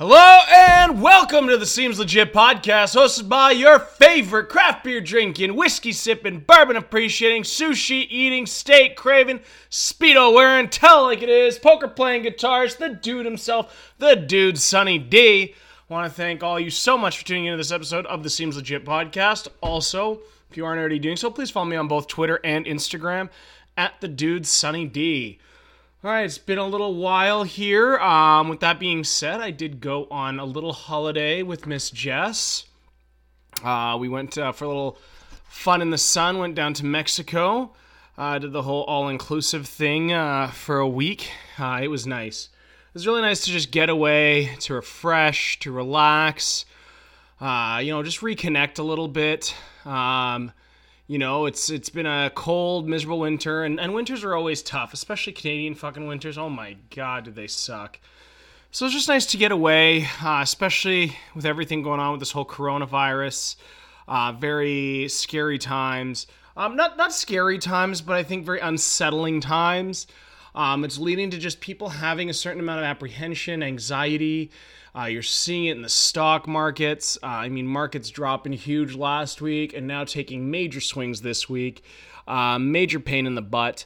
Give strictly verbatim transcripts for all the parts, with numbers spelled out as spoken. Hello and welcome to the Seems Legit podcast, hosted by your favorite craft beer drinking, whiskey sipping, bourbon appreciating, sushi eating, steak craving, Speedo wearing, tell like it is, poker playing guitarist, the dude himself, the dude Sonny D. I want to thank all you so much for tuning into this episode of the Seems Legit podcast. Also, if you aren't already doing so, please follow me on both Twitter and Instagram at the dude Sonny D. All right, it's been a little while here. Um, with that being said, I did go on a little holiday with Miss Jess. Uh, we went uh, for a little fun in the sun, went down to Mexico, uh, did the whole all-inclusive thing uh, for a week. Uh, it was nice. It was really nice to just get away, to refresh, to relax, uh, you know, just reconnect a little bit. Um You know, it's it's been a cold, miserable winter, and, and winters are always tough, especially Canadian fucking winters. Oh my God, do they suck. So it's just nice to get away, uh, especially with everything going on with this whole coronavirus. Uh, very scary times. Um, not, not scary times, but I think very unsettling times. Um, it's leading to just people having a certain amount of apprehension, anxiety. Uh, you're seeing it in the stock markets. Uh, I mean, markets dropping huge last week and now taking major swings this week. Uh, major pain in the butt.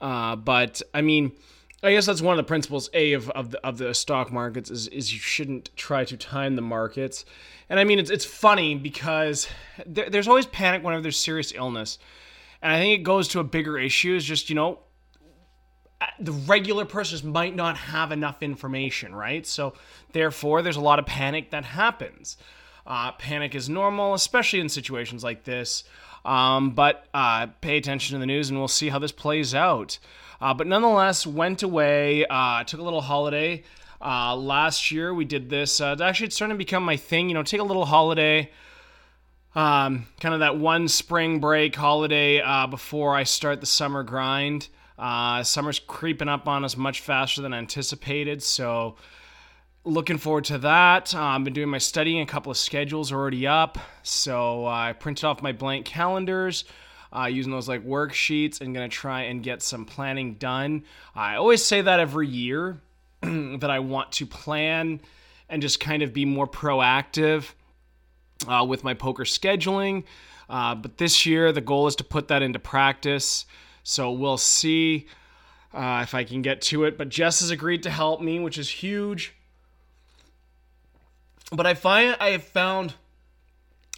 Uh, but, I mean, I guess that's one of the principles, A, of, of, the, of the stock markets is, is you shouldn't try to time the markets. And, I mean, it's, it's funny because there, there's always panic whenever there's serious illness. And I think it goes to a bigger issue is just, you know, the regular person just might not have enough information, right? So, therefore, there's a lot of panic that happens. Uh, panic is normal, especially in situations like this. Um, but uh, pay attention to the news, and we'll see how this plays out. Uh, but nonetheless, went away, uh, took a little holiday. Uh, last year, we did this. Uh, actually, it's starting to become my thing. You know, take a little holiday. Um, kind of that one spring break holiday uh, before I start the summer grind. Uh, summer's creeping up on us much faster than anticipated, so looking forward to that. Uh, I've been doing my studying, a couple of schedules already up, so uh, I printed off my blank calendars, uh, using those like worksheets, and gonna try and get some planning done. I always say that every year, that I want to plan and just kind of be more proactive uh, with my poker scheduling, uh, but this year the goal is to put that into practice. So we'll see uh, if I can get to it. But Jess has agreed to help me, which is huge. But I find I have found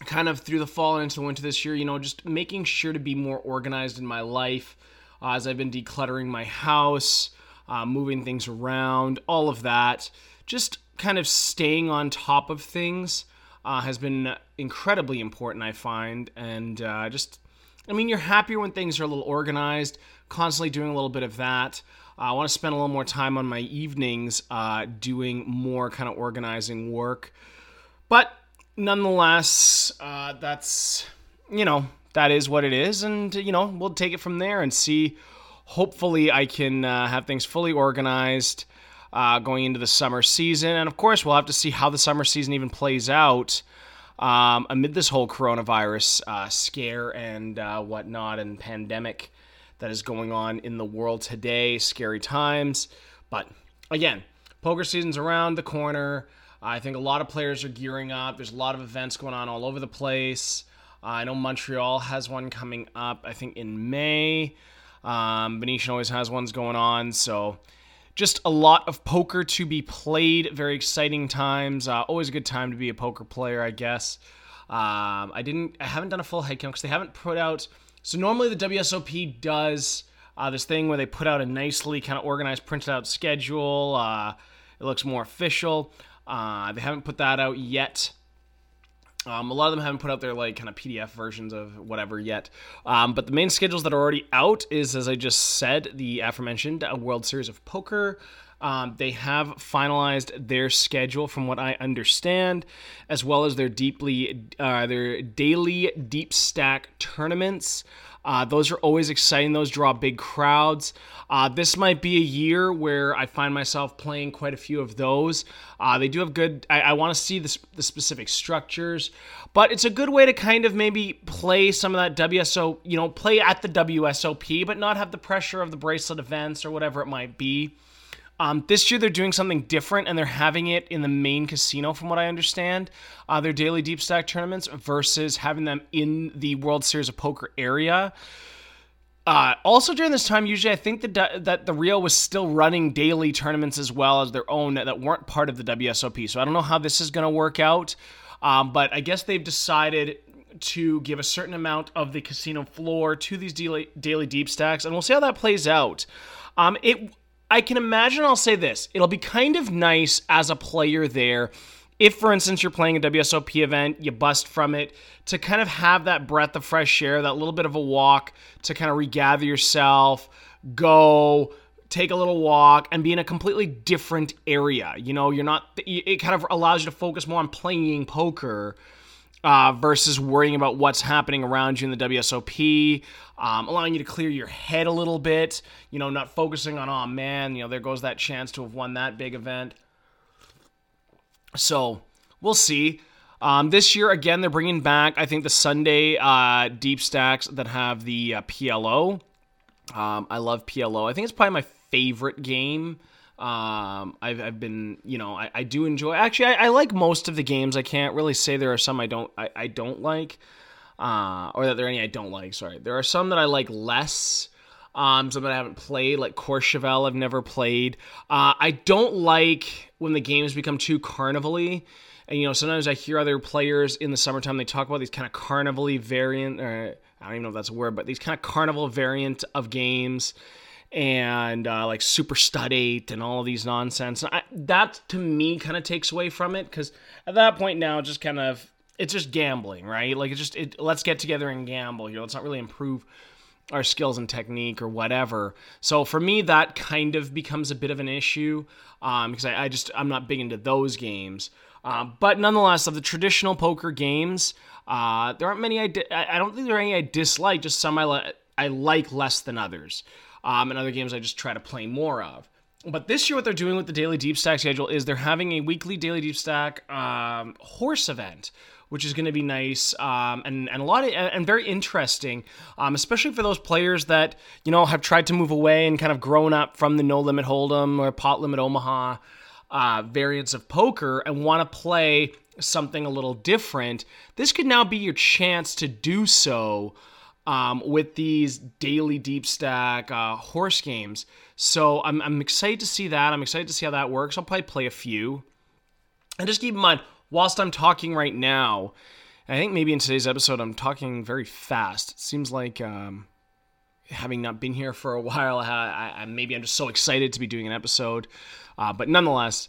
kind of through the fall and into the winter this year, you know, just making sure to be more organized in my life uh, as I've been decluttering my house, uh, moving things around, all of that. Just kind of staying on top of things uh, has been incredibly important, I find. And uh, just... I mean, you're happier when things are a little organized, constantly doing a little bit of that. Uh, I want to spend a little more time on my evenings uh, doing more kind of organizing work. But nonetheless, uh, that's, you know, that is what it is. And, you know, we'll take it from there and see. Hopefully I can uh, have things fully organized uh, going into the summer season. And, of course, we'll have to see how the summer season even plays out. Um, amid this whole coronavirus uh, scare and uh, whatnot and pandemic that is going on in the world today, scary times. But again, poker season's around the corner. I think a lot of players are gearing up. There's a lot of events going on all over the place. Uh, I know Montreal has one coming up, I think in May. Um, Venetian always has ones going on, so... just a lot of poker to be played. Very exciting times. Uh, always a good time to be a poker player, I guess. Um, I didn't. I haven't done a full head count because they haven't put out. So normally the W S O P does uh, this thing where they put out a nicely kind of organized, printed out schedule. Uh, it looks more official. Uh, they haven't put that out yet. Um, a lot of them haven't put out their like kind of P D F versions of whatever yet. Um, but the main schedules that are already out is, as I just said, the aforementioned World Series of Poker. Um, they have finalized their schedule, from what I understand, as well as their deeply uh, their daily deep stack tournaments. Uh, those are always exciting. Those draw big crowds. Uh, this might be a year where I find myself playing quite a few of those. Uh, they do have good... I, I want to see the, the specific structures. But it's a good way to kind of maybe play some of that W S O... You know, play at the W S O P, but not have the pressure of the bracelet events or whatever it might be. Um, this year, they're doing something different, and they're having it in the main casino, from what I understand, uh, their daily deep stack tournaments versus having them in the World Series of Poker area. Uh, also, during this time, usually I think the, that the Rio was still running daily tournaments as well as their own that weren't part of the W S O P. So I don't know how this is going to work out, um, but I guess they've decided to give a certain amount of the casino floor to these daily, daily deep stacks, and we'll see how that plays out. Um, it... I can imagine, I'll say this, it'll be kind of nice as a player there if, for instance, you're playing a W S O P event, you bust from it, to kind of have that breath of fresh air, that little bit of a walk to kind of regather yourself, go, take a little walk, and be in a completely different area. You know, you're not, it kind of allows you to focus more on playing poker uh, versus worrying about what's happening around you in the W S O P. Um, allowing you to clear your head a little bit, you know, not focusing on, oh man, you know, there goes that chance to have won that big event. So we'll see. Um, this year, again, they're bringing back, I think, the Sunday uh, deep stacks that have the uh, P L O. Um, I love P L O. I think it's probably my favorite game. Um, I've, I've been, you know, I, I do enjoy. Actually, I, I like most of the games. I can't really say there are some I don't, I, I don't like. Uh, or that there are any I don't like, sorry. There are some that I like less, um, some that I haven't played, like Courchevel I've never played. Uh, I don't like when the games become too carnival-y. And, you know, sometimes I hear other players in the summertime, they talk about these kind of carnival-y variant, or I don't even know if that's a word, but these kind of carnival variant of games and uh, like Super Stud eight and all of these nonsense. I, that, to me, kind of takes away from it because at that point now, just kind of... It's just gambling, right? Like, it's just, it, let's get together and gamble. You know, let's not really improve our skills and technique or whatever. So for me, that kind of becomes a bit of an issue um, because I, I just, I'm not big into those games. Uh, but nonetheless, of the traditional poker games, uh, there aren't many, I, di- I don't think there are any I dislike, just some I, li- I like less than others. Um, and other games I just try to play more of. But this year, what they're doing with the Daily Deep Stack schedule is they're having a weekly Daily Deep Stack um, horse event, which is going to be nice um, and, and a lot of, and very interesting, um, especially for those players that, you know, have tried to move away and kind of grown up from the No Limit Hold'em or Pot Limit Omaha uh, variants of poker and want to play something a little different. This could now be your chance to do so um, with these daily deep stack uh, horse games. So I'm, I'm excited to see that. I'm excited to see how that works. I'll probably play a few. And just keep in mind, whilst I'm talking right now, I think maybe in today's episode I'm talking very fast. It seems like um, having not been here for a while, I, I, maybe I'm just so excited to be doing an episode. Uh, but nonetheless,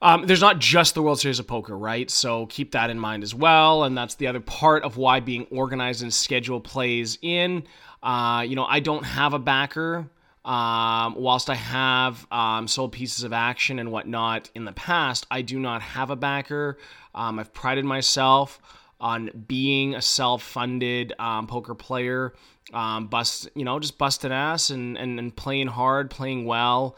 um, there's not just the World Series of Poker, right? So keep that in mind as well. And that's the other part of why being organized and scheduled plays in. Uh, you know, I don't have a backer. Um, whilst I have um, sold pieces of action and whatnot in the past, I do not have a backer. Um, I've prided myself on being a self-funded um, poker player, um, bust, you know, just busting ass and, and, and playing hard, playing well,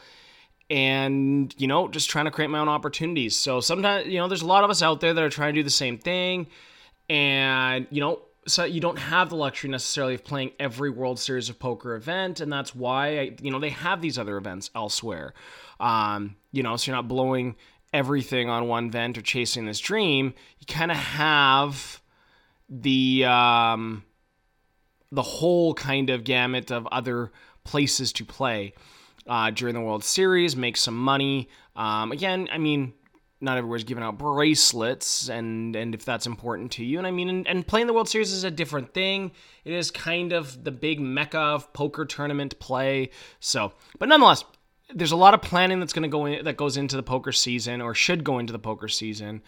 and, you know, just trying to create my own opportunities. So sometimes, you know, there's a lot of us out there that are trying to do the same thing, and, you know, so you don't have the luxury necessarily of playing every World Series of Poker event, and that's why, I, you know, they have these other events elsewhere. Um, you know, so you're not blowing everything on one event or chasing this dream. You kind of have the um, the whole kind of gamut of other places to play uh, during the World Series, make some money. Um, again, I mean... Not everywhere's giving out bracelets, and, and if that's important to you. And I mean, and, and playing the World Series is a different thing. It is kind of the big mecca of poker tournament play. So, but nonetheless, there's a lot of planning that's going to go in, that goes into the poker season, or should go into the poker season.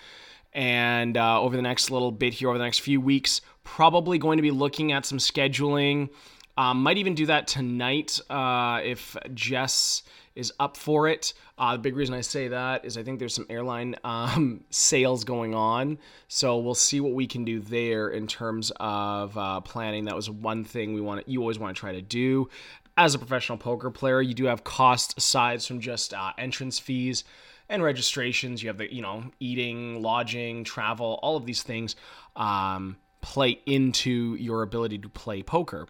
And uh, over the next little bit here, over the next few weeks, probably going to be looking at some scheduling. Um, might even do that tonight uh, if Jess is up for it. Uh, the big reason I say that is I think there's some airline um, sales going on. So we'll see what we can do there in terms of uh, planning. That was one thing we want. You always want to try to do. As a professional poker player, you do have costs aside from just uh, entrance fees and registrations. You have the, you know, eating, lodging, travel, all of these things um, play into your ability to play poker.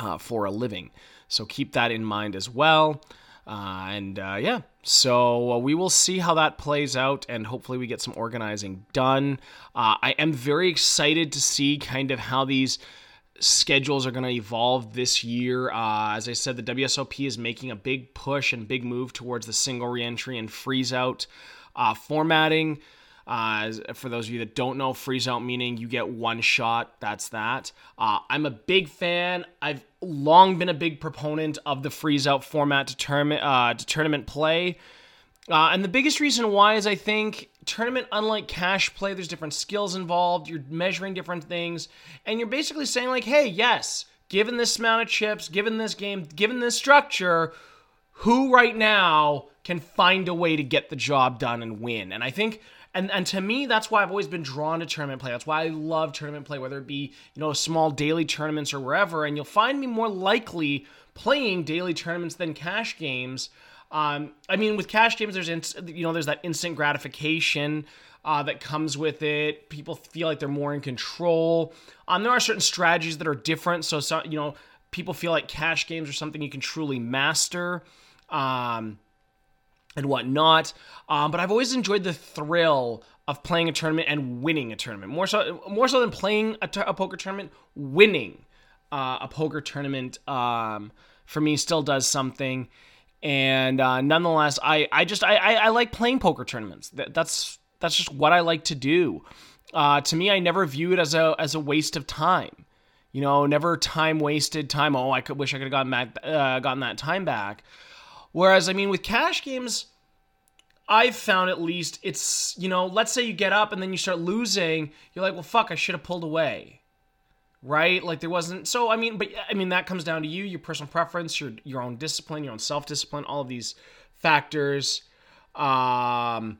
Uh, for a living. So keep that in mind as well. Uh, and uh, yeah, so uh, we will see how that plays out, and hopefully we get some organizing done. Uh, I am very excited to see kind of how these schedules are going to evolve this year. Uh, as I said, the W S O P is making a big push and big move towards the single reentry and freeze-out uh, formatting. Uh, for those of you that don't know, freeze out meaning you get one shot, that's that. Uh, I'm a big fan. I've long been a big proponent of the freeze out format to, term- uh, to tournament play. Uh, and the biggest reason why is I think tournament, unlike cash play, there's different skills involved. You're measuring different things. And you're basically saying like, hey, yes, given this amount of chips, given this game, given this structure, who right now can find a way to get the job done and win? And I think... And and to me, that's why I've always been drawn to tournament play. That's why I love tournament play, whether it be, you know, small daily tournaments or wherever. And you'll find me more likely playing daily tournaments than cash games. Um, I mean, with cash games, there's, inst- you know, there's that instant gratification uh, that comes with it. People feel like they're more in control. Um, there are certain strategies that are different. So, so, you know, people feel like cash games are something you can truly master. Um and whatnot, um, but I've always enjoyed the thrill of playing a tournament and winning a tournament. More so, more so than playing a, t- a poker tournament, winning uh, a poker tournament um, for me still does something. And uh, nonetheless, I, I just I, I, I like playing poker tournaments. That, that's that's just what I like to do. Uh, to me, I never view it as a as a waste of time. You know, never time wasted time. Oh, I could wish I could have gotten back, uh, gotten that time back. Whereas, I mean, with cash games, I've found at least it's, you know, let's say you get up and then you start losing. You're like, well, fuck, I should have pulled away, right? Like there wasn't. So, I mean, but I mean, that comes down to you, your personal preference, your your own discipline, your own self-discipline, all of these factors, um,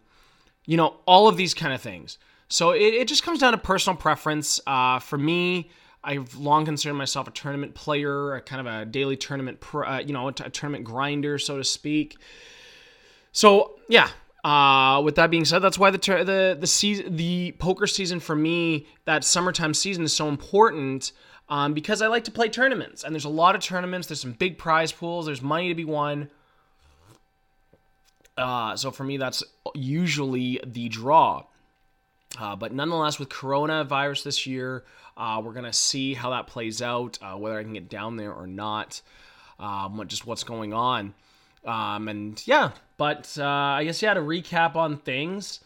you know, all of these kind of things. So it, it just comes down to personal preference. Uh, for me, I've long considered myself a tournament player, a kind of a daily tournament, uh, you know, a, t- a tournament grinder, so to speak. So yeah, uh, with that being said, that's why the ter- the the, season, the poker season for me, that summertime season, is so important um, because I like to play tournaments, and there's a lot of tournaments. There's some big prize pools. There's money to be won. Uh, so for me, that's usually the draw. Uh, but nonetheless, with coronavirus this year, uh, we're going to see how that plays out, uh, whether I can get down there or not, um, what, just what's going on. Um, and yeah, but uh, I guess, yeah, to recap on things,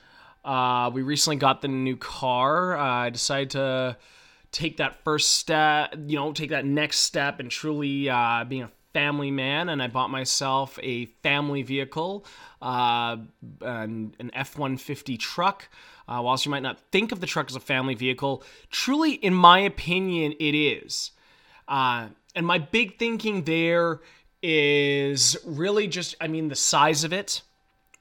uh, we recently got the new car. Uh, I decided to take that first step, you know, take that next step and truly uh, being a family man, and I bought myself a family vehicle, uh, an, an F one fifty truck. Uh, whilst you might not think of the truck as a family vehicle, truly, in my opinion, it is. Uh, and my big thinking there is really just, I mean, the size of it,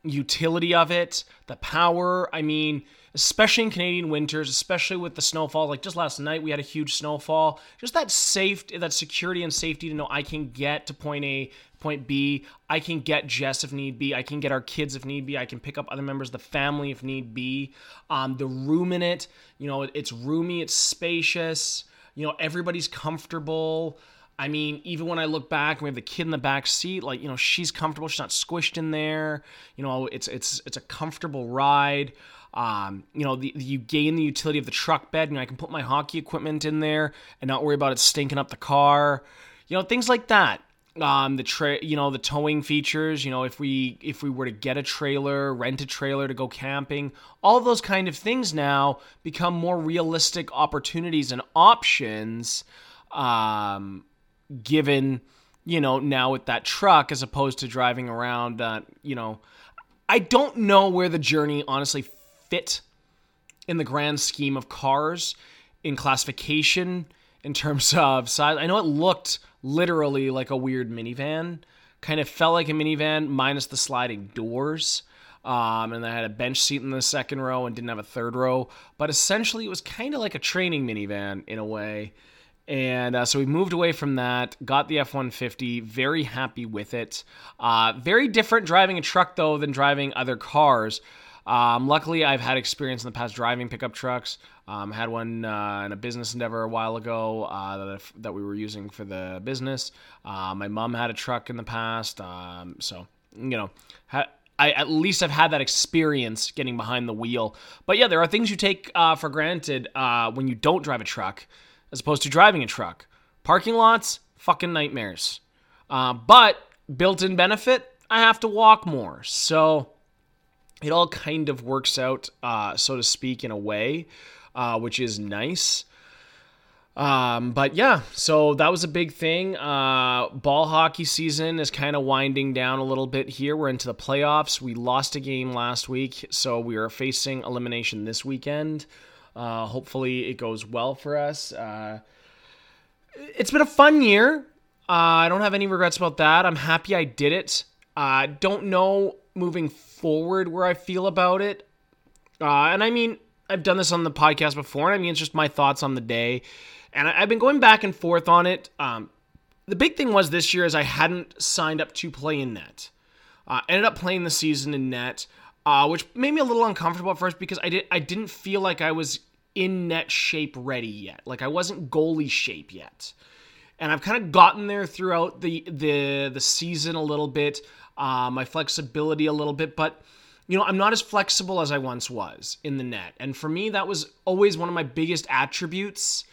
utility of it, the power. I mean, especially in Canadian winters, especially with the snowfall, like just last night we had a huge snowfall, just that safety, that security and safety to know I can get to point A, point B, I can get Jess if need be, I can get our kids if need be, I can pick up other members of the family if need be. Um, the room in it, you know, it's roomy, it's spacious, you know, everybody's comfortable. I mean, even when I look back, we have the kid in the back seat, like, you know, she's comfortable, she's not squished in there, you know, it's it's it's a comfortable ride. Um, you know, the, the, you gain the utility of the truck bed, and you know, I can put my hockey equipment in there and not worry about it stinking up the car, you know, things like that. Um, the tra- you know, the towing features, you know, if we, if we were to get a trailer, rent a trailer to go camping, all those kind of things now become more realistic opportunities and options, um, given, you know, now with that truck, as opposed to driving around, uh, you know, I don't know where the journey honestly fit in the grand scheme of cars in classification in terms of size. I know it looked literally like a weird minivan, kind of felt like a minivan minus the sliding doors. Um, and I had a bench seat in the second row and didn't have a third row, but essentially it was kind of like a training minivan in a way. And uh, so we moved away from that, got the F one fifty, very happy with it. Uh, very different driving a truck, though, than driving other cars. Um, luckily, I've had experience in the past driving pickup trucks. Um, had one uh, in a business endeavor a while ago uh, that, if, that we were using for the business. Uh, my mom had a truck in the past. Um, so, you know, ha- I at least I've had that experience getting behind the wheel. But yeah, there are things you take uh, for granted uh, when you don't drive a truck as opposed to driving a truck. Parking lots, fucking nightmares. Uh, but built-in benefit, I have to walk more. So it all kind of works out, uh, so to speak, in a way. Uh, which is nice. Um, but yeah, so that was a big thing. Uh, ball hockey season is kind of winding down a little bit here. We're into the playoffs. We lost a game last week, so we are facing elimination this weekend. Uh, hopefully it goes well for us. Uh, it's been a fun year. Uh, I don't have any regrets about that. I'm happy I did it. I uh, don't know moving forward where I feel about it. Uh, and I mean... I've done this on the podcast before, and I mean, it's just my thoughts on the day. And I've been going back and forth on it. Um, the big thing was this year is I hadn't signed up to play in net. Uh, ended up playing the season in net, uh, which made me a little uncomfortable at first because I, did, I didn't feel like I was in net shape ready yet. Like, I wasn't goalie shape yet. And I've kind of gotten there throughout the, the, the season a little bit, uh, my flexibility a little bit, but... You know, I'm not as flexible as I once was in the net. And for me, that was always one of my biggest attributes.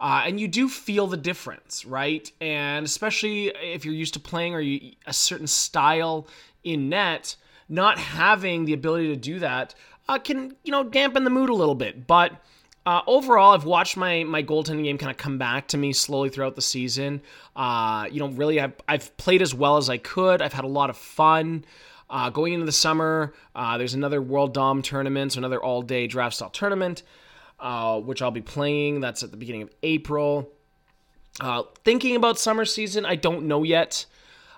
Uh, and you do feel the difference, right? And especially if you're used to playing or you, a certain style in net, not having the ability to do that uh, can, you know, dampen the mood a little bit. But uh, overall, I've watched my my goaltending game kind of come back to me slowly throughout the season. Uh, you know, really, I've, I've played as well as I could. I've had a lot of fun. Uh, going into the summer, uh, there's another World Dom tournament, so another all-day draft-style tournament, uh, which I'll be playing. That's at the beginning of April. Uh, thinking about summer season, I don't know yet.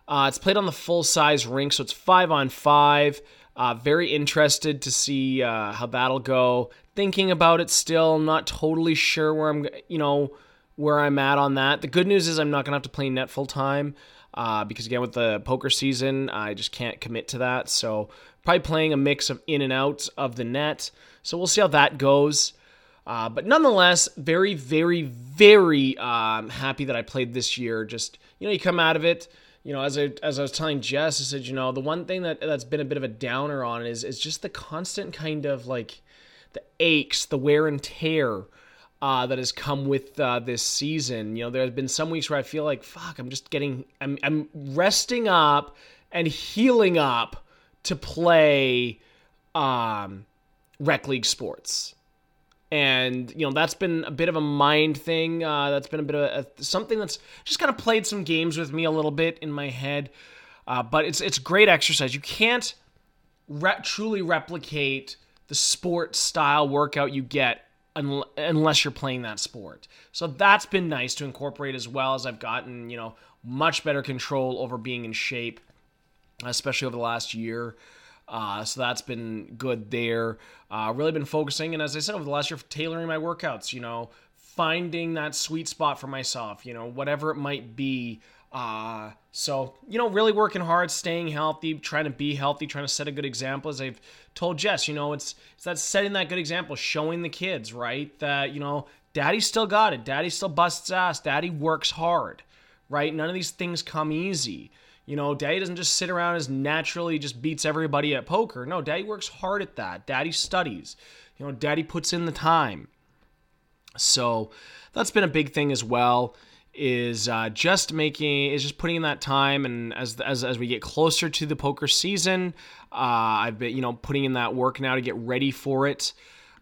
Uh, it's played on the full-size rink, so it's five on five. Uh, very interested to see uh, how that'll go. Thinking about it still, not totally sure where I'm, you know, where I'm at on that. The good news is I'm not going to have to play net full-time. Uh, because again, with the poker season, I just can't commit to that. So probably playing a mix of in and out of the net. So we'll see how that goes. Uh, but nonetheless, very, very, very um, happy that I played this year. Just, you know, you come out of it, you know, as I, as I was telling Jess, I said, you know, the one thing that that's been a bit of a downer on is, is just the constant kind of like the aches, the wear and tear Uh, that has come with uh, this season. You know, there have been some weeks where I feel like, fuck, I'm just getting, I'm, I'm resting up and healing up to play um, rec league sports. And, you know, that's been a bit of a mind thing. Uh, that's been a bit of a, something that's just kind of played some games with me a little bit in my head. Uh, but it's, it's great exercise. You can't re- truly replicate the sport style workout you get unless you're playing that sport. So that's been nice to incorporate as well as I've gotten, you know, much better control over being in shape, especially over the last year. Uh, so that's been good there. Uh, really been focusing, and as I said, over the last year, tailoring my workouts, you know, finding that sweet spot for myself, you know, whatever it might be. Uh, so, you know, really working hard, staying healthy, trying to be healthy, trying to set a good example. As I've told Jess, you know, it's, it's that setting that good example, showing the kids, right? That, you know, daddy still got it. Daddy still busts ass. Daddy works hard, right? None of these things come easy. You know, daddy doesn't just sit around and naturally just beats everybody at poker. No, daddy works hard at that. Daddy studies, you know, daddy puts in the time. So that's been a big thing as well. Is uh, just making is just putting in that time, and as as as we get closer to the poker season, uh, I've been you know putting in that work now to get ready for it,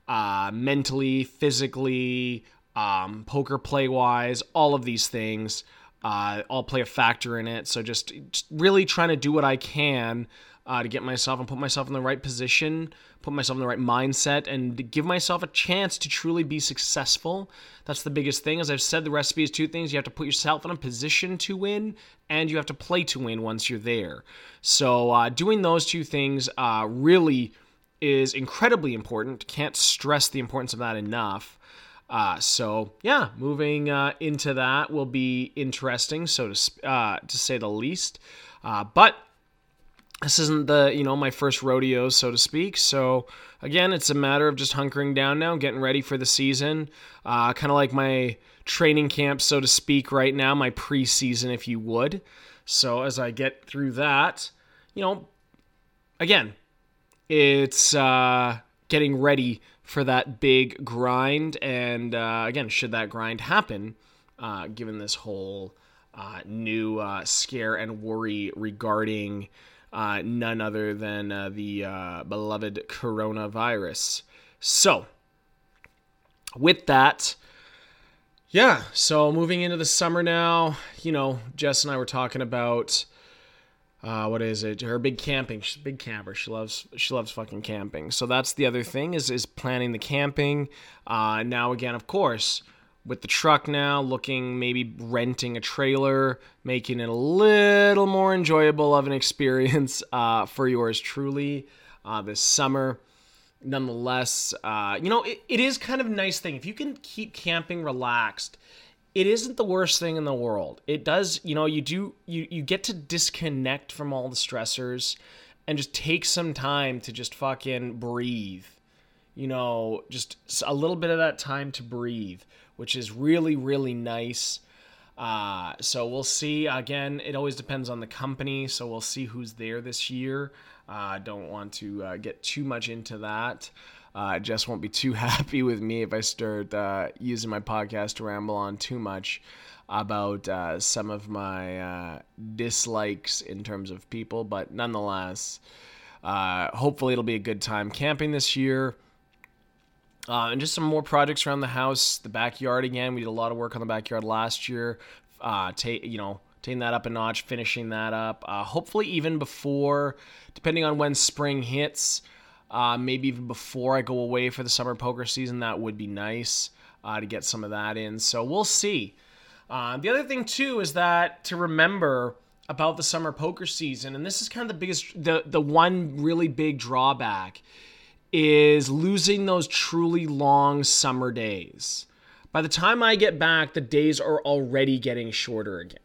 uh, mentally, physically, um, poker play wise, all of these things uh, all play a factor in it. So just, just really trying to do what I can uh, to get myself and put myself in the right position, put myself in the right mindset, and to give myself a chance to truly be successful. That's the biggest thing. As I've said, the recipe is two things. You have to put yourself in a position to win, and you have to play to win once you're there. So uh, doing those two things uh, really is incredibly important. Can't stress the importance of that enough. Uh, so yeah, moving uh, into that will be interesting, so to, uh, to say the least. Uh, but this isn't the, you know, my first rodeo, so to speak. So again, it's a matter of just hunkering down now, getting ready for the season. Uh, kind of like my training camp, so to speak, right now, my preseason, if you would. So as I get through that, you know, again, it's uh, getting ready for that big grind. And uh, again, should that grind happen, uh, given this whole uh, new uh, scare and worry regarding Uh, none other than uh, the uh, beloved coronavirus. So, with that, yeah, so moving into the summer now, you know, Jess and I were talking about, uh, what is it, her big camping, she's a big camper, she loves she loves fucking camping. So that's the other thing, is, is planning the camping. Uh, now again, of course, with the truck now, looking, maybe renting a trailer, making it a little more enjoyable of an experience uh, for yours truly uh, this summer. Nonetheless, uh, you know, it, it is kind of a nice thing. If you can keep camping relaxed, it isn't the worst thing in the world. It does, you know, you do, you, you get to disconnect from all the stressors and just take some time to just fucking breathe. You know, just a little bit of that time to breathe, which is really, really nice. Uh, so we'll see. Again, it always depends on the company, so we'll see who's there this year. I uh, don't want to uh, get too much into that. Uh, Jess won't be too happy with me if I start uh, using my podcast to ramble on too much about uh, some of my uh, dislikes in terms of people. But nonetheless, uh, hopefully it'll be a good time camping this year. Uh, and just some more projects around the house, the backyard again. We did a lot of work on the backyard last year, uh, ta- you know, taking that up a notch, finishing that up. Uh, hopefully even before, depending on when spring hits, uh, maybe even before I go away for the summer poker season, that would be nice uh, to get some of that in. So we'll see. Uh, the other thing, too, is that to remember about the summer poker season, and this is kind of the biggest, the the one really big drawback, is losing those truly long summer days. By the time I get back, the days are already getting shorter again,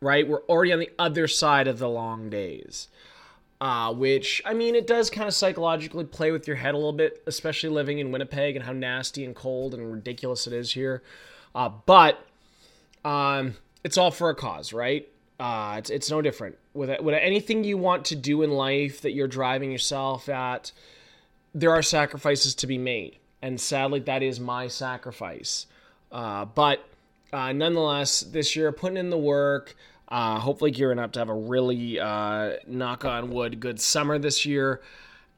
right? We're already on the other side of the long days, uh, which, I mean, it does kind of psychologically play with your head a little bit, especially living in Winnipeg and how nasty and cold and ridiculous it is here. Uh, but um, it's all for a cause, right? Uh, it's, it's no different. With, with anything you want to do in life that you're driving yourself at, there are sacrifices to be made, and sadly, that is my sacrifice. Uh, but uh, nonetheless, this year, putting in the work, uh, hopefully gearing up to have a really, uh, knock on wood, good summer this year.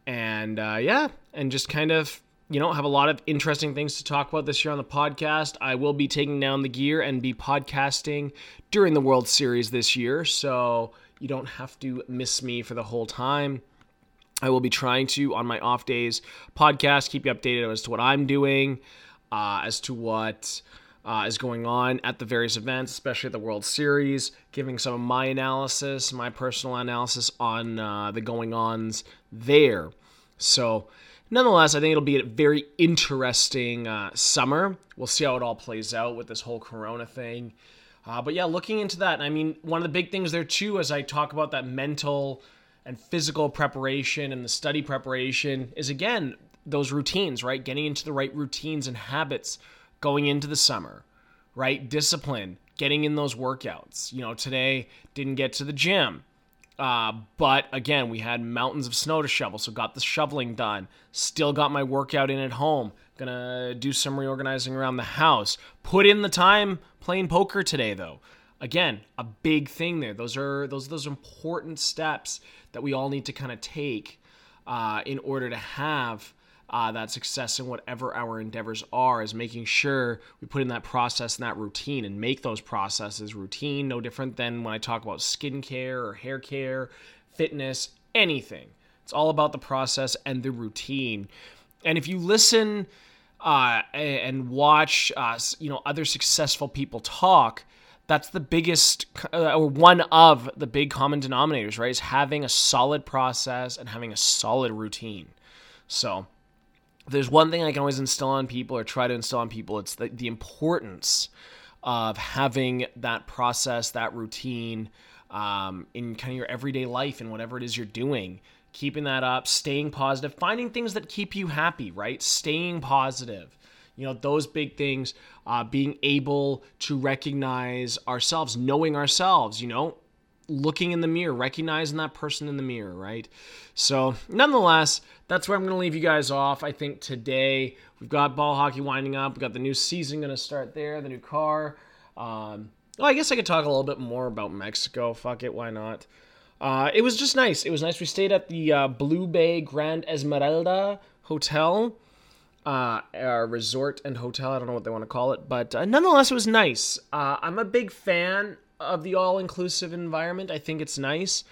And uh, yeah, and just kind of, you know, have a lot of interesting things to talk about this year on the podcast. I will be taking down the gear and be podcasting during the World Series this year, so you don't have to miss me for the whole time. I will be trying to, on my off days, podcast, keep you updated as to what I'm doing, uh, as to what uh, is going on at the various events, especially at the World Series, giving some of my analysis, my personal analysis on uh, the going-ons there. So, nonetheless, I think it'll be a very interesting uh, summer. We'll see how it all plays out with this whole corona thing. Uh, but yeah, looking into that, I mean, one of the big things there, too, as I talk about that mental and physical preparation and the study preparation is, again, those routines, right? Getting into the right routines and habits going into the summer, right? Discipline, getting in those workouts. You know, today didn't get to the gym, uh, but again, we had mountains of snow to shovel, so got the shoveling done. Still got my workout in at home. Gonna do some reorganizing around the house. Put in the time playing poker today, though. Again, a big thing there. Those are those those important steps that we all need to kind of take uh, in order to have uh, that success in whatever our endeavors are, is making sure we put in that process and that routine and make those processes routine, no different than when I talk about skincare or hair care, fitness, anything. It's all about the process and the routine. And if you listen uh, and watch uh, you know, other successful people talk, that's the biggest, uh, or one of the big common denominators, right? Is having a solid process and having a solid routine. So if there's one thing I can always instill on people or try to instill on people, it's the, the importance of having that process, that routine, um, in kind of your everyday life and whatever it is you're doing. Keeping that up, staying positive, finding things that keep you happy, right? Staying positive. You know, those big things, uh, being able to recognize ourselves, knowing ourselves, you know, looking in the mirror, recognizing that person in the mirror, right? So nonetheless, that's where I'm going to leave you guys off. I think today we've got ball hockey winding up. We've got the new season going to start there, the new car. Um, well, I guess I could talk a little bit more about Mexico. Fuck it, why not? Uh, it was just nice. It was nice. We stayed at the uh, Blue Bay Grand Esmeralda Hotel. Uh, our resort and hotel. I don't know what they want to call it, but uh, nonetheless, it was nice. Uh, I'm a big fan of the all-inclusive environment. I think it's nice.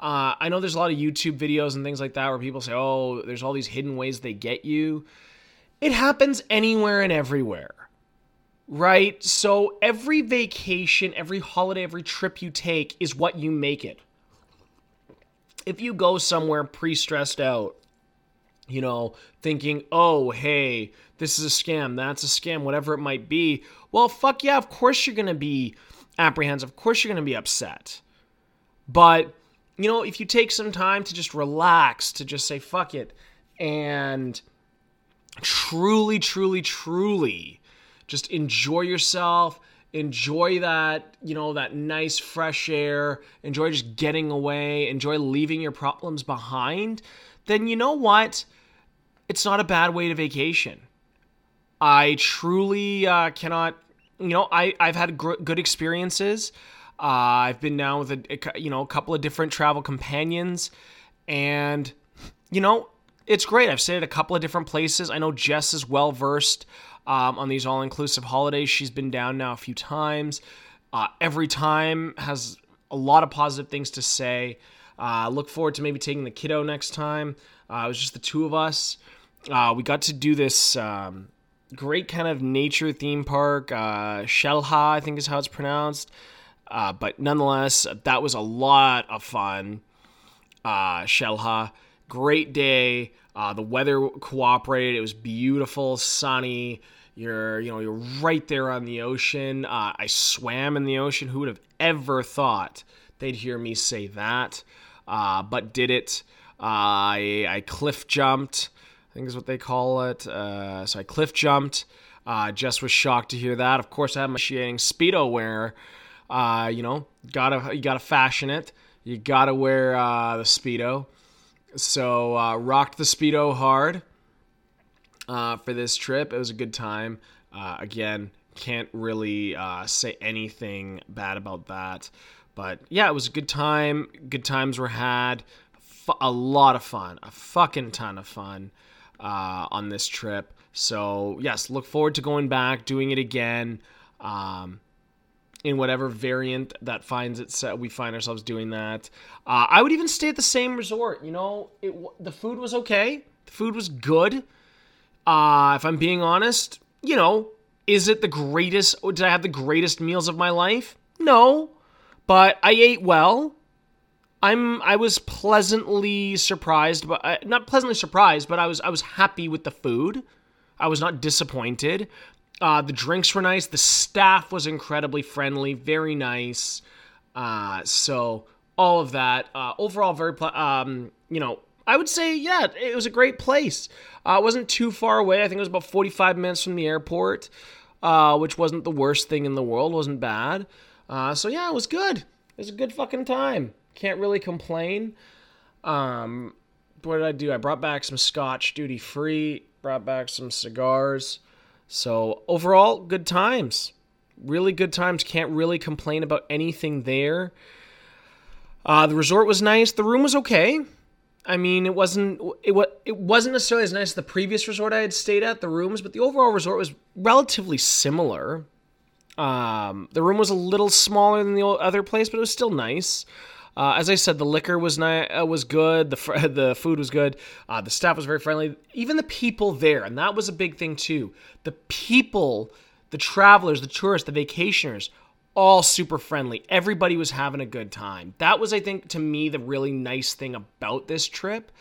Uh, I know there's a lot of YouTube videos and things like that where people say, oh, there's all these hidden ways they get you. It happens anywhere and everywhere, right? So every vacation, every holiday, every trip you take is what you make it. If you go somewhere pre-stressed out, you know, thinking, oh, hey, this is a scam, that's a scam, whatever it might be. Well, fuck yeah, of course you're going to be apprehensive. Of course you're going to be upset. But, you know, if you take some time to just relax, to just say, fuck it, and truly, truly, truly just enjoy yourself, enjoy that, you know, that nice fresh air, enjoy just getting away, enjoy leaving your problems behind, then you know what? It's not a bad way to vacation. I truly uh, cannot, you know, I, I've had gr- good experiences. Uh, I've been now with, a, a, you know, a couple of different travel companions. And, you know, it's great. I've stayed at a couple of different places. I know Jess is well-versed um, on these all-inclusive holidays. She's been down now a few times. Uh, every time has a lot of positive things to say. Uh, look forward to maybe taking the kiddo next time. Uh, it was just the two of us. Uh, we got to do this um, great kind of nature theme park. Uh, Shelha, I think is how it's pronounced. Uh, but nonetheless, that was a lot of fun. Uh, Shelha, great day. Uh, the weather cooperated. It was beautiful, sunny. You're, you know, you're right there on the ocean. Uh, I swam in the ocean. Who would have ever thought they'd hear me say that? Uh, but did it. Uh, I, I cliff jumped, I think is what they call it. Uh, so I cliff jumped. Uh, Jess was shocked to hear that. Of course, I had my shearing Speedo wear. Uh, you know, gotta, you gotta fashion it. You gotta wear uh, the Speedo. So uh, rocked the Speedo hard uh, for this trip. It was a good time. Uh, again, can't really uh, say anything bad about that. But yeah, it was a good time. Good times were had. A lot of fun. A fucking ton of fun uh, on this trip. So yes, look forward to going back, doing it again um, in whatever variant that finds it. We find ourselves doing that. Uh, I would even stay at the same resort. You know, it, the food was okay. The food was good. Uh, if I'm being honest, you know, is it the greatest? Did I have the greatest meals of my life? No. But I ate well. I'm I was pleasantly surprised, but uh, not pleasantly surprised, but I was I was happy with the food. I was not disappointed. Uh, the drinks were nice. The staff was incredibly friendly, very nice. Uh, so all of that uh, overall, very pl- um, you know, I would say yeah, it was a great place. Uh, it wasn't too far away. I think it was about forty-five minutes from the airport, uh, which wasn't the worst thing in the world. Wasn't bad. Uh, so yeah, it was good. It was a good fucking time. Can't really complain. Um, what did I do? I brought back some scotch duty free, brought back some cigars. So overall, good times. Really good times. Can't really complain about anything there. Uh, the resort was nice. The room was okay. I mean, it wasn't it was it wasn't necessarily as nice as the previous resort I had stayed at, the rooms, but the overall resort was relatively similar. Um, the room was a little smaller than the other place, but it was still nice. Uh, as I said, the liquor was ni- uh, was good. The fr- the food was good. Uh, the staff was very friendly. Even the people there, and that was a big thing too. The people, the travelers, the tourists, the vacationers, all super friendly. Everybody was having a good time. That was, I think, to me, the really nice thing about this trip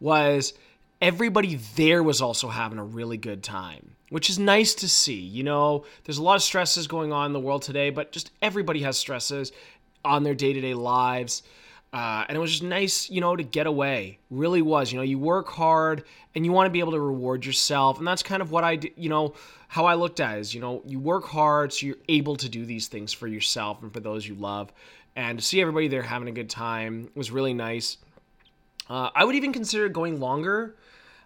was everybody there was also having a really good time, which is nice to see. You know, there's a lot of stresses going on in the world today, but just everybody has stresses. on their day-to-day lives. Uh, and it was just nice, you know, to get away. Really was. You know, you work hard and you want to be able to reward yourself. And that's kind of what I, you know, how I looked at it is, you know, you work hard so you're able to do these things for yourself and for those you love. And to see everybody there having a good time was really nice. Uh, I would even consider going longer.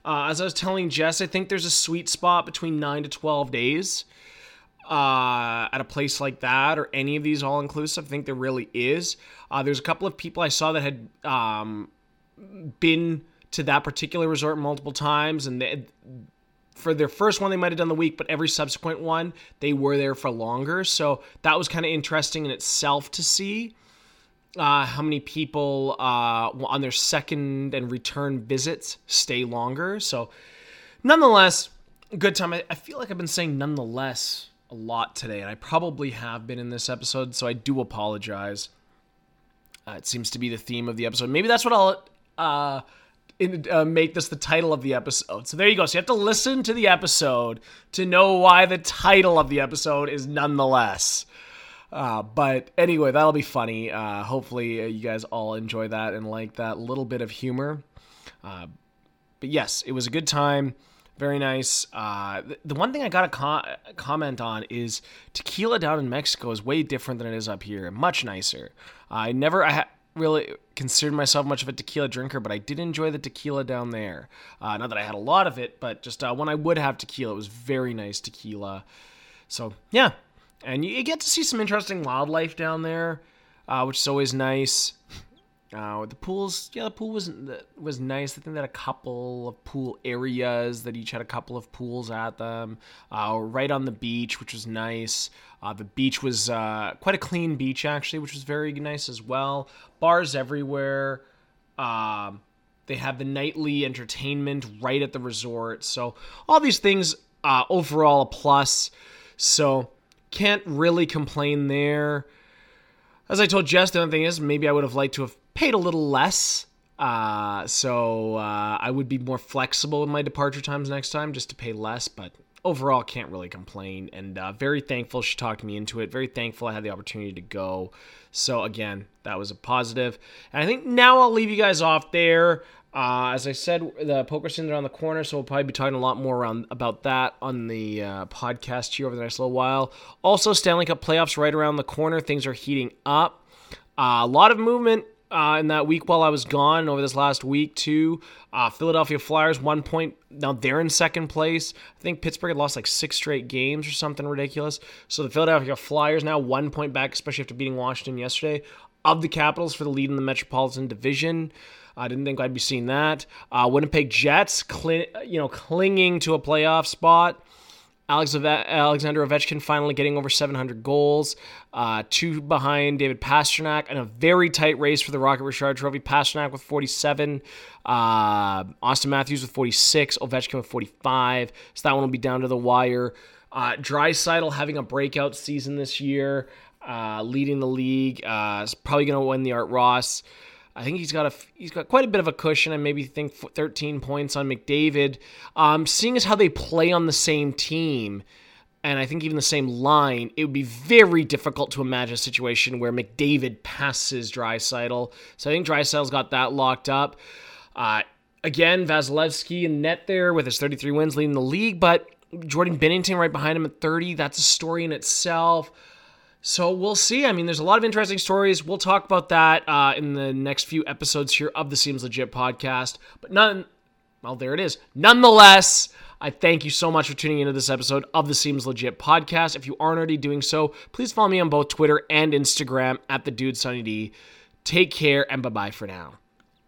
Uh, as I was telling Jess, I think there's a sweet spot between nine to twelve days uh, at a place like that or any of these all-inclusive. I think there really is. Uh, there's a couple of people I saw that had um, been to that particular resort multiple times, and they, for their first one, they might have done the week, but every subsequent one, they were there for longer. So that was kind of interesting in itself to see uh, how many people uh, on their second and return visits stay longer. So nonetheless, good time. I, I feel like I've been saying nonetheless a lot today, and I probably have been in this episode, so I do apologize. Uh, it seems to be the theme of the episode. Maybe that's what I'll uh, in, uh, make this the title of the episode. So there you go. So you have to listen to the episode to know why the title of the episode is nonetheless. Uh, but anyway, that'll be funny. Uh, hopefully uh, you guys all enjoy that and like that little bit of humor. Uh, but yes, it was a good time. Very nice. Uh, the, the one thing I got to com- comment on is tequila down in Mexico is way different than it is up here. Much nicer. Uh, I never I ha- really considered myself much of a tequila drinker, but I did enjoy the tequila down there. Uh, not that I had a lot of it, but just uh, when I would have tequila, it was very nice tequila. So, yeah. And you, you get to see some interesting wildlife down there, uh, which is always nice. Uh, the pools, yeah, the pool was was nice. I think they had a couple of pool areas that each had a couple of pools at them. Uh, right on the beach, which was nice. Uh, the beach was uh, quite a clean beach, actually, which was very nice as well. Bars everywhere. Uh, they have the nightly entertainment right at the resort. So all these things, uh, overall, a plus. So can't really complain there. As I told Jess, the other thing is maybe I would have liked to have paid a little less, uh, so uh, I would be more flexible in my departure times next time just to pay less, but overall can't really complain, and uh, very thankful she talked me into it, very thankful I had the opportunity to go, so again, that was a positive, and I think now I'll leave you guys off there. Uh, as I said, the poker scene's around the corner, so we'll probably be talking a lot more around about that on the uh, podcast here over the next little while. Also, Stanley Cup playoffs right around the corner. Things are heating up. Uh, a lot of movement uh, in that week while I was gone over this last week, too. Uh, Philadelphia Flyers, one point. Now they're in second place. I think Pittsburgh had lost like six straight games or something ridiculous. So the Philadelphia Flyers now one point back, especially after beating Washington yesterday, of the Capitals for the lead in the Metropolitan Division. I didn't think I'd be seeing that. Uh, Winnipeg Jets, cli- you know, clinging to a playoff spot. Alex Ove- Alexander Ovechkin finally getting over seven hundred goals. Uh, two behind David Pastrnak in a very tight race for the Rocket Richard Trophy. Pastrnak with forty-seven. Uh, Austin Matthews with forty-six. Ovechkin with forty-five. So that one will be down to the wire. Uh, Dreisaitl having a breakout season this year. Uh, leading the league. Uh, is probably going to win the Art Ross. I think he's got a he's got quite a bit of a cushion. I maybe think thirteen points on McDavid. Um, seeing as how they play on the same team, and I think even the same line, it would be very difficult to imagine a situation where McDavid passes Dreisaitl. So I think Dreisaitl's got that locked up. Uh, again, Vasilevskiy in net there with his thirty-three wins leading the league, but Jordan Binnington right behind him at thirty. That's a story in itself. So we'll see. I mean, there's a lot of interesting stories. We'll talk about that uh, in the next few episodes here of the Seems Legit podcast. But none, well, there it is. Nonetheless, I thank you so much for tuning into this episode of the Seems Legit podcast. If you aren't already doing so, please follow me on both Twitter and Instagram at the Dude Sunny D. Take care and bye-bye for now.